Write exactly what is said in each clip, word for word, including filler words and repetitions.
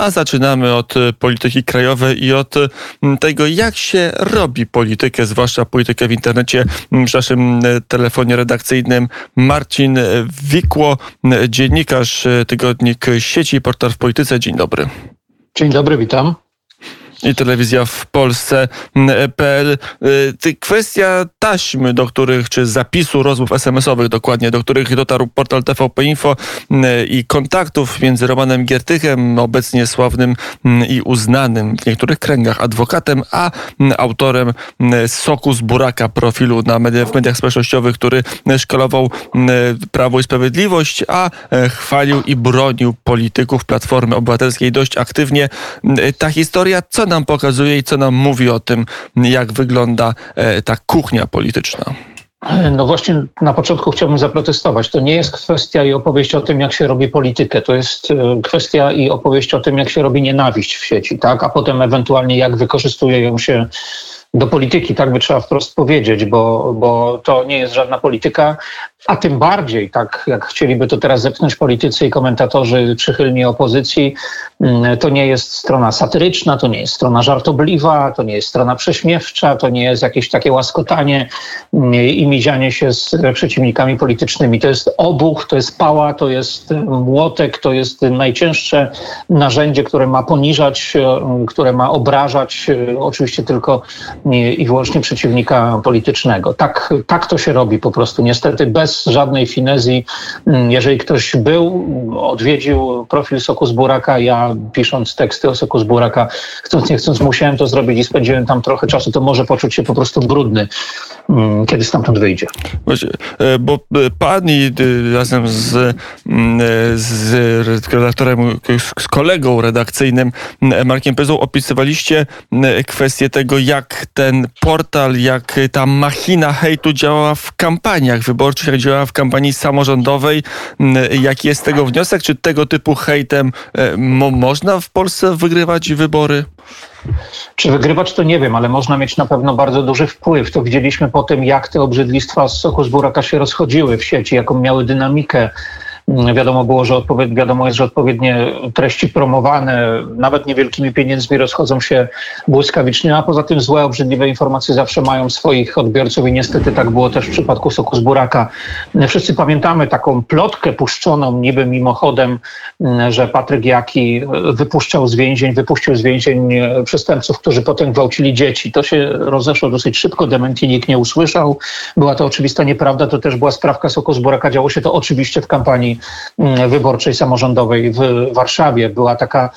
A zaczynamy od polityki krajowej i od tego, jak się robi politykę, zwłaszcza politykę w internecie. W naszym telefonie redakcyjnym Marcin Wikło, dziennikarz, tygodnik Sieci, portal w polityce. Dzień dobry. Dzień dobry, witam. I telewizja w Polsce kropka pe el. Kwestia taśmy, do których, czy zapisu rozmów es em esowych dokładnie, do których dotarł portal T V P Info i kontaktów między Romanem Giertychem, obecnie sławnym i uznanym w niektórych kręgach adwokatem, a autorem Soku z buraka, profilu na media, w mediach społecznościowych, który szkalował Prawo i Sprawiedliwość, a chwalił i bronił polityków Platformy Obywatelskiej dość aktywnie. Ta historia co nam pokazuje i co nam mówi o tym, jak wygląda ta kuchnia polityczna? No właśnie na początku chciałbym zaprotestować. To nie jest kwestia i opowieść o tym, jak się robi politykę. To jest kwestia i opowieść o tym, jak się robi nienawiść w sieci, tak? A potem ewentualnie jak wykorzystuje ją się do polityki, tak by trzeba wprost powiedzieć, bo, bo to nie jest żadna polityka, a tym bardziej, tak jak chcieliby to teraz zepchnąć politycy i komentatorzy przychylni opozycji, to nie jest strona satyryczna, to nie jest strona żartobliwa, to nie jest strona prześmiewcza, to nie jest jakieś takie łaskotanie i mizianie się z przeciwnikami politycznymi. To jest obuch, to jest pała, to jest młotek, to jest najcięższe narzędzie, które ma poniżać, które ma obrażać oczywiście tylko i wyłącznie przeciwnika politycznego. Tak, tak to się robi po prostu, niestety bez żadnej finezji. Jeżeli ktoś był, odwiedził profil Soku z buraka, ja pisząc teksty o Soku z buraka, chcąc nie chcąc musiałem to zrobić i spędziłem tam trochę czasu, to może poczuć się po prostu brudny, kiedy stamtąd wyjdzie. Bo pan i razem z, z redaktorem, z kolegą redakcyjnym Markiem Pezą opisywaliście kwestię tego, jak ten portal, jak ta machina hejtu działa w kampaniach wyborczych, jak działa w kampanii samorządowej. Jaki jest tego wniosek? Czy tego typu hejtem mo- można w Polsce wygrywać wybory? Czy wygrywać, to nie wiem, ale można mieć na pewno bardzo duży wpływ. To widzieliśmy po tym, jak te obrzydlistwa z Soku z buraka się rozchodziły w sieci, jaką miały dynamikę. Wiadomo było, że odpowied- wiadomo jest, że odpowiednie treści promowane, nawet niewielkimi pieniędzmi, rozchodzą się błyskawicznie, a poza tym złe, obrzydliwe informacje zawsze mają swoich odbiorców i niestety tak było też w przypadku Soku z buraka. Wszyscy pamiętamy taką plotkę puszczoną niby mimochodem, że Patryk Jaki wypuszczał z więzień, wypuścił z więzień przestępców, którzy potem gwałcili dzieci. To się rozeszło dosyć szybko, dementi nikt nie usłyszał. Była to oczywista nieprawda, to też była sprawka Soku z buraka. Działo się to oczywiście w kampanii wyborczej samorządowej w Warszawie. Była taka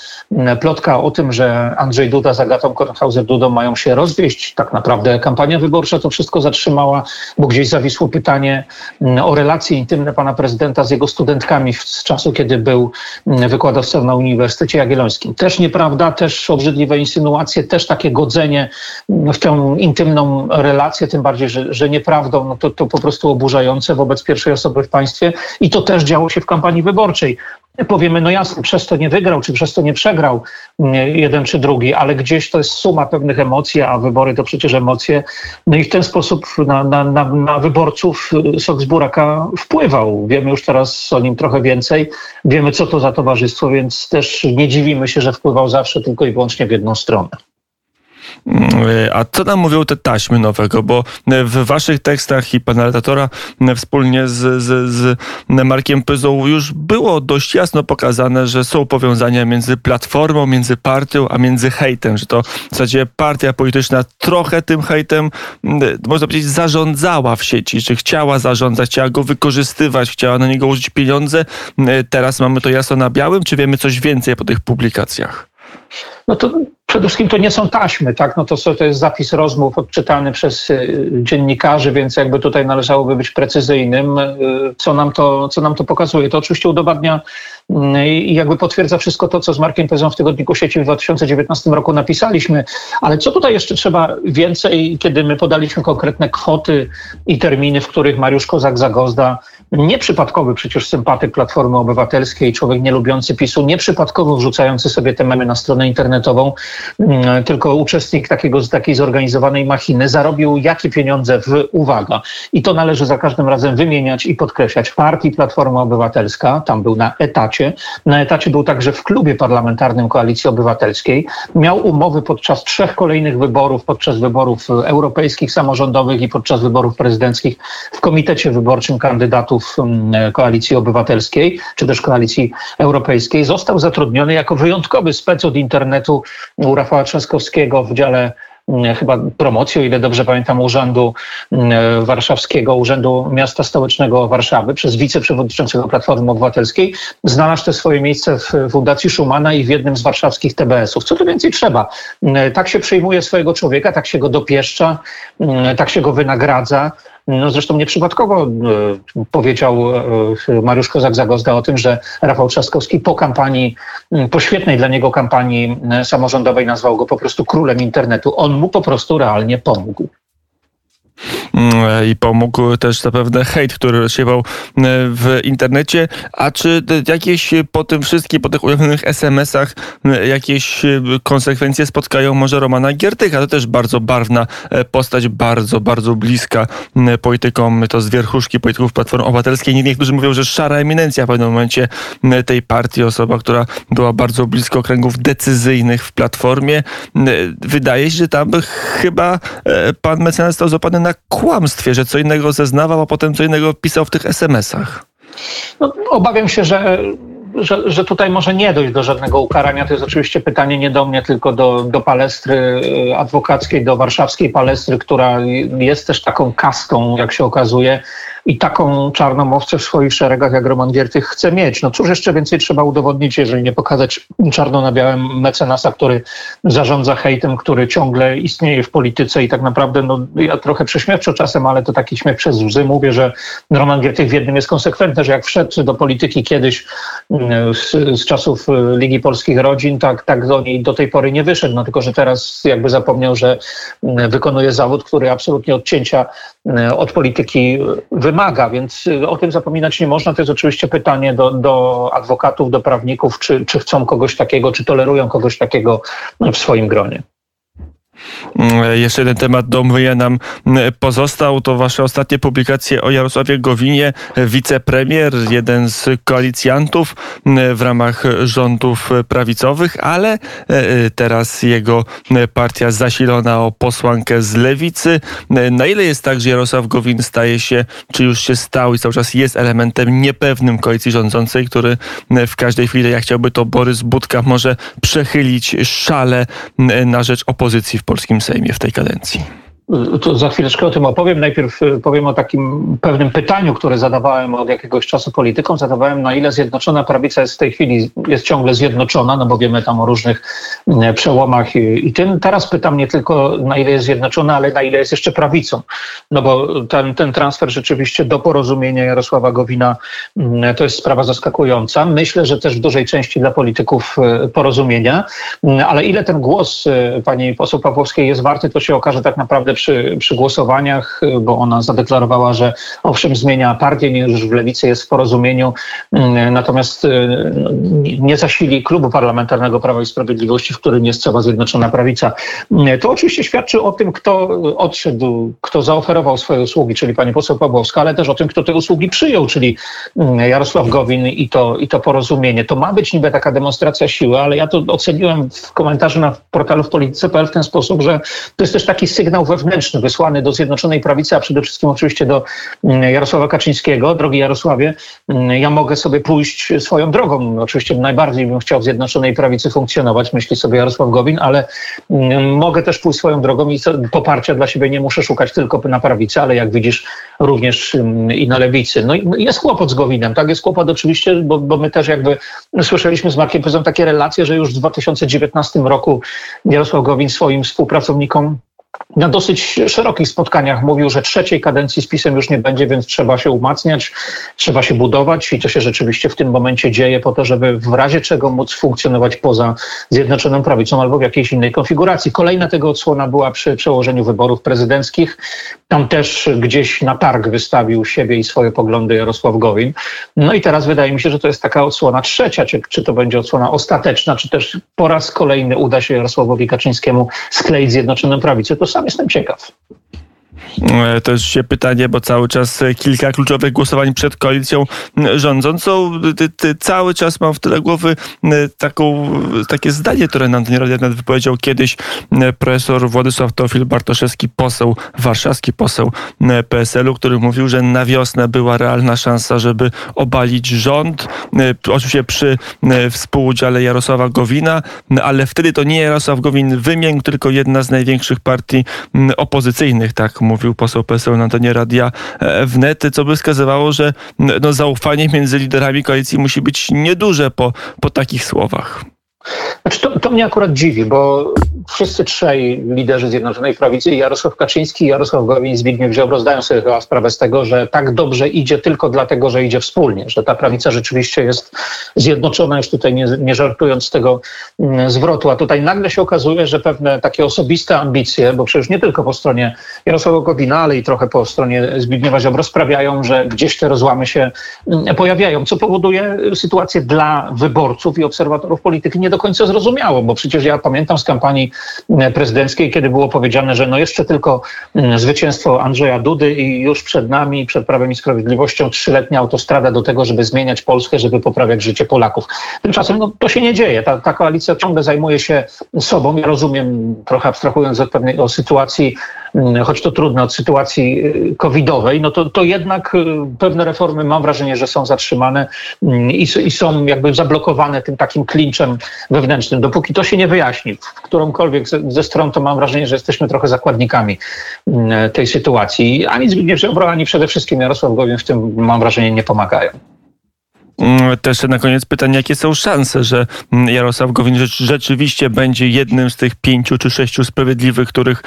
plotka o tym, że Andrzej Duda z Agatą Kornhauser-Dudą mają się rozwieść. Tak naprawdę kampania wyborcza to wszystko zatrzymała, bo gdzieś zawisło pytanie o relacje intymne pana prezydenta z jego studentkami z czasu, kiedy był wykładowcą na Uniwersytecie Jagiellońskim. Też nieprawda, też obrzydliwe insynuacje, też takie godzenie w tę intymną relację, tym bardziej, że, że nieprawdą, no to, to po prostu oburzające wobec pierwszej osoby w państwie i to też działo się w kampanii wyborczej. Powiemy, no jasne, przez to nie wygrał, czy przez to nie przegrał jeden czy drugi, ale gdzieś to jest suma pewnych emocji, a wybory to przecież emocje. No i w ten sposób na, na, na, na wyborców Sok z buraka wpływał. Wiemy już teraz o nim trochę więcej. Wiemy, co to za towarzystwo, więc też nie dziwimy się, że wpływał zawsze tylko i wyłącznie w jedną stronę. A co nam mówią te taśmy nowego? Bo w waszych tekstach i pana redaktora wspólnie z, z, z Markiem Pyzą już było dość jasno pokazane, że są powiązania między Platformą, między partią, a między hejtem. Że to w zasadzie partia polityczna trochę tym hejtem, można powiedzieć, zarządzała w sieci. Czy chciała zarządzać, chciała go wykorzystywać, chciała na niego użyć pieniądze. Teraz mamy to jasno na białym. Czy wiemy coś więcej po tych publikacjach? No to przede wszystkim to nie są taśmy, tak? No to, to jest zapis rozmów odczytany przez dziennikarzy, więc jakby tutaj należałoby być precyzyjnym. Co nam to, co nam to pokazuje? To oczywiście udowadnia i jakby potwierdza wszystko to, co z Markiem Pezą w tygodniku Sieci w dwa tysiące dziewiętnastym roku napisaliśmy. Ale co tutaj jeszcze trzeba więcej, kiedy my podaliśmy konkretne kwoty i terminy, w których Mariusz Kozak-Zagozda, nieprzypadkowy przecież sympatyk Platformy Obywatelskiej, człowiek nielubiący PiSu, nieprzypadkowo wrzucający sobie te memy na stronę internetową, tylko uczestnik takiego, takiej zorganizowanej machiny, zarobił jakie pieniądze w, uwaga, i to należy za każdym razem wymieniać i podkreślać, partii Platforma Obywatelska, tam był na etacie, etacie. Na etacie był także w klubie parlamentarnym Koalicji Obywatelskiej. Miał umowy podczas trzech kolejnych wyborów, podczas wyborów europejskich, samorządowych i podczas wyborów prezydenckich w komitecie wyborczym kandydatów Koalicji Obywatelskiej, czy też Koalicji Europejskiej. Został zatrudniony jako wyjątkowy spec od internetu u Rafała Trzaskowskiego w dziale chyba promocji, o ile dobrze pamiętam, Urzędu Warszawskiego, Urzędu Miasta Stołecznego Warszawy, przez wiceprzewodniczącego Platformy Obywatelskiej. Znalazł te swoje miejsce w Fundacji Szumana i w jednym z warszawskich T B S-ów. Co tu więcej trzeba? Tak się przyjmuje swojego człowieka, tak się go dopieszcza, tak się go wynagradza. No zresztą nieprzypadkowo y, powiedział y, Mariusz Kozak-Zagozda o tym, że Rafał Trzaskowski po kampanii, y, po świetnej dla niego kampanii y, samorządowej nazwał go po prostu królem internetu. On mu po prostu realnie pomógł. I pomógł też zapewne hejt, który rozsiewał w internecie. A czy jakieś po tym wszystkim, po tych ujawnionych es em esach jakieś konsekwencje spotkają może Romana Giertycha? To też bardzo barwna postać, bardzo, bardzo bliska politykom, to z wierchuszki polityków Platformy Obywatelskiej. Niektórzy mówią, że szara eminencja w pewnym momencie tej partii, osoba, która była bardzo blisko kręgów decyzyjnych w Platformie. Wydaje się, że tam chyba pan mecenas został zapadny na kłamstwie, że co innego zeznawał, a potem co innego pisał w tych es em esach. No, obawiam się, że, że, że tutaj może nie dojść do żadnego ukarania. To jest oczywiście pytanie nie do mnie, tylko do, do palestry adwokackiej, do warszawskiej palestry, która jest też taką kastą, jak się okazuje, i taką czarną owcę w swoich szeregach, jak Roman Giertych chce mieć. No cóż jeszcze więcej trzeba udowodnić, jeżeli nie pokazać czarno na białym mecenasa, który zarządza hejtem, który ciągle istnieje w polityce i tak naprawdę, no ja trochę prześmiewczo czasem, ale to taki śmiech przez łzy mówię, że Roman Giertych w jednym jest konsekwentny, że jak wszedł do polityki kiedyś z, z czasów Ligi Polskich Rodzin, tak, tak do niej do tej pory nie wyszedł, no tylko, że teraz jakby zapomniał, że wykonuje zawód, który absolutnie odcięcia od polityki wymaga, więc o tym zapominać nie można. To jest oczywiście pytanie do, do adwokatów, do prawników, czy, czy chcą kogoś takiego, czy tolerują kogoś takiego w swoim gronie. Jeszcze jeden temat do omówienia nam pozostał, to wasze ostatnie publikacje o Jarosławie Gowinie, wicepremier, jeden z koalicjantów w ramach rządów prawicowych, ale teraz jego partia zasilona o posłankę z Lewicy. Na ile jest tak, że Jarosław Gowin staje się, czy już się stał i cały czas jest elementem niepewnym koalicji rządzącej, który w każdej chwili, jak chciałby to Borys Budka, może przechylić szale na rzecz opozycji w polskim Sejmie w tej kadencji? To za chwileczkę o tym opowiem. Najpierw powiem o takim pewnym pytaniu, które zadawałem od jakiegoś czasu politykom. Zadawałem, na ile Zjednoczona Prawica jest w tej chwili, jest ciągle zjednoczona, no bo wiemy tam o różnych przełomach i, i tym. Teraz pytam nie tylko, na ile jest zjednoczona, ale na ile jest jeszcze prawicą. No bo ten, ten transfer rzeczywiście do porozumienia Jarosława Gowina to jest sprawa zaskakująca. Myślę, że też w dużej części dla polityków porozumienia. Ale ile ten głos pani poseł Pawłowskiej jest warty, to się okaże tak naprawdę Przy, przy głosowaniach, bo ona zadeklarowała, że owszem zmienia partię, już w Lewicy jest w porozumieniu, natomiast nie zasili klubu parlamentarnego Prawa i Sprawiedliwości, w którym jest cała Zjednoczona Prawica. To oczywiście świadczy o tym, kto odszedł, kto zaoferował swoje usługi, czyli pani poseł Pawłowska, ale też o tym, kto te usługi przyjął, czyli Jarosław Gowin i to, i to porozumienie. To ma być niby taka demonstracja siły, ale ja to oceniłem w komentarzu na portalu w Polsce kropka pe el w ten sposób, że to jest też taki sygnał wewnętrzny, wysłany do Zjednoczonej Prawicy, a przede wszystkim oczywiście do Jarosława Kaczyńskiego. Drogi Jarosławie, ja mogę sobie pójść swoją drogą. Oczywiście najbardziej bym chciał w Zjednoczonej Prawicy funkcjonować, myśli sobie Jarosław Gowin, ale mogę też pójść swoją drogą i poparcia dla siebie nie muszę szukać tylko na prawicy, ale jak widzisz również i na lewicy. No i jest kłopot z Gowinem, tak? Jest kłopot oczywiście, bo, bo my też jakby słyszeliśmy z Markiem Pezą takie relacje, że już w dwa tysiące dziewiętnastym roku Jarosław Gowin swoim współpracownikom na dosyć szerokich spotkaniach mówił, że trzeciej kadencji z PiS-em już nie będzie, więc trzeba się umacniać, trzeba się budować i to się rzeczywiście w tym momencie dzieje po to, żeby w razie czego móc funkcjonować poza Zjednoczoną Prawicą albo w jakiejś innej konfiguracji. Kolejna tego odsłona była przy przełożeniu wyborów prezydenckich. Tam też gdzieś na targ wystawił siebie i swoje poglądy Jarosław Gowin. No i teraz wydaje mi się, że to jest taka odsłona trzecia, czy, czy to będzie odsłona ostateczna, czy też po raz kolejny uda się Jarosławowi Kaczyńskiemu skleić Zjednoczoną Prawicę. To sam jestem ciekaw. też się pytanie, bo cały czas kilka kluczowych głosowań przed koalicją rządzącą. Cały czas mam w tyle głowy taką, takie zdanie, które nam ten radionet wypowiedział kiedyś profesor Władysław Tofil Bartoszewski, poseł warszawski, poseł P S L u, który mówił, że na wiosnę była realna szansa, żeby obalić rząd. Oczywiście przy współudziale Jarosława Gowina, ale wtedy to nie Jarosław Gowin wymienił, tylko jedna z największych partii opozycyjnych, tak mówił poseł P S L na antenie Radia W N E T, co by wskazywało, że no, zaufanie między liderami koalicji musi być nieduże po, po takich słowach. Znaczy to, to mnie akurat dziwi, bo wszyscy trzej liderzy Zjednoczonej Prawicy, Jarosław Kaczyński, Jarosław Gowin i Zbigniew Ziobro, zdają sobie chyba sprawę z tego, że tak dobrze idzie tylko dlatego, że idzie wspólnie, że ta prawica rzeczywiście jest zjednoczona, już tutaj nie, nie żartując z tego zwrotu, a tutaj nagle się okazuje, że pewne takie osobiste ambicje, bo przecież nie tylko po stronie Jarosława Gowina, ale i trochę po stronie Zbigniewa Ziobro sprawiają, że gdzieś te rozłamy się pojawiają, co powoduje sytuację dla wyborców i obserwatorów polityki nie do końca zrozumiało, bo przecież ja pamiętam z kampanii prezydenckiej, kiedy było powiedziane, że no jeszcze tylko zwycięstwo Andrzeja Dudy i już przed nami, przed Prawem i Sprawiedliwością trzyletnia autostrada do tego, żeby zmieniać Polskę, żeby poprawiać życie Polaków. Tymczasem no, to się nie dzieje. Ta, ta koalicja ciągle zajmuje się sobą. Ja rozumiem, trochę abstrahując od pewnej o sytuacji, choć to trudne, od sytuacji covidowej, no to, to jednak pewne reformy, mam wrażenie, że są zatrzymane i, i są jakby zablokowane tym takim klinczem wewnętrznym. Dopóki to się nie wyjaśni, w którąkolwiek ze, ze stron, to mam wrażenie, że jesteśmy trochę zakładnikami tej sytuacji. Ani Zbigniew Ziobro, ani przede wszystkim Jarosław Gowin w tym, mam wrażenie, nie pomagają. Też na koniec pytanie, jakie są szanse, że Jarosław Gowin rzeczywiście będzie jednym z tych pięciu czy sześciu sprawiedliwych, których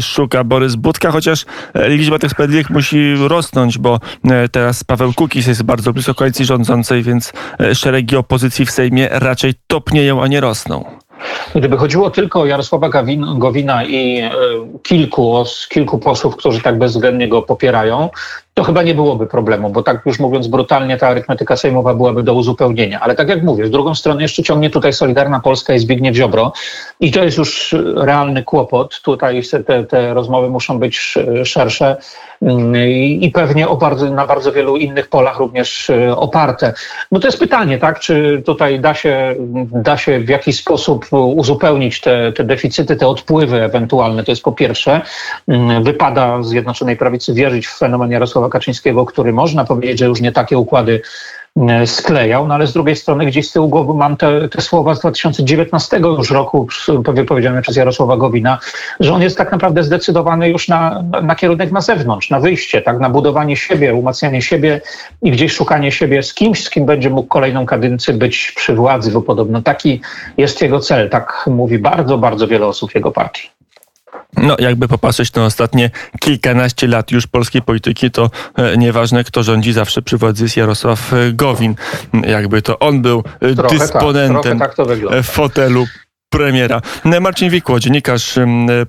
szuka Borys Budka, chociaż liczba tych sprawiedliwych musi rosnąć, bo teraz Paweł Kukiz jest bardzo blisko koalicji rządzącej, więc szeregi opozycji w Sejmie raczej topnieją, a nie rosną. Gdyby chodziło tylko o Jarosława Gowina i kilku, kilku posłów, którzy tak bezwzględnie go popierają, to chyba nie byłoby problemu, bo tak już mówiąc brutalnie, ta arytmetyka sejmowa byłaby do uzupełnienia. Ale tak jak mówię, z drugą strony jeszcze ciągnie tutaj Solidarna Polska i Zbigniew Ziobro i to jest już realny kłopot. Tutaj te, te rozmowy muszą być szersze i pewnie o bardzo, na bardzo wielu innych polach również oparte. No to jest pytanie, tak, czy tutaj da się, da się w jakiś sposób uzupełnić te, te deficyty, te odpływy ewentualne. To jest po pierwsze. Wypada z Zjednoczonej Prawicy wierzyć w fenomen Jarosława Kaczyńskiego, który można powiedzieć, że już nie takie układy sklejał, no ale z drugiej strony gdzieś z tyłu głowy mam te, te słowa z dwa tysiące dziewiętnastego już roku wypowiedziane przez Jarosława Gowina, że on jest tak naprawdę zdecydowany już na, na kierunek na zewnątrz, na wyjście, tak, na budowanie siebie, umacnianie siebie i gdzieś szukanie siebie z kimś, z kim będzie mógł kolejną kadencję być przy władzy, bo podobno taki jest jego cel, tak mówi bardzo, bardzo wiele osób jego partii. No, jakby popatrzeć na ostatnie kilkanaście lat już polskiej polityki, to nieważne, kto rządzi, zawsze przy władzy jest Jarosław Gowin. Jakby to on był trochę dysponentem tak, tak w fotelu premiera. Marcin Wikło, dziennikarz,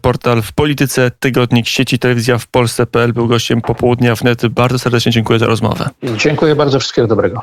portal W Polityce, tygodnik Sieci, telewizja w Polsce kropka pe el, był gościem Popołudnia W N E T. Bardzo serdecznie dziękuję za rozmowę. Dziękuję bardzo, wszystkiego dobrego.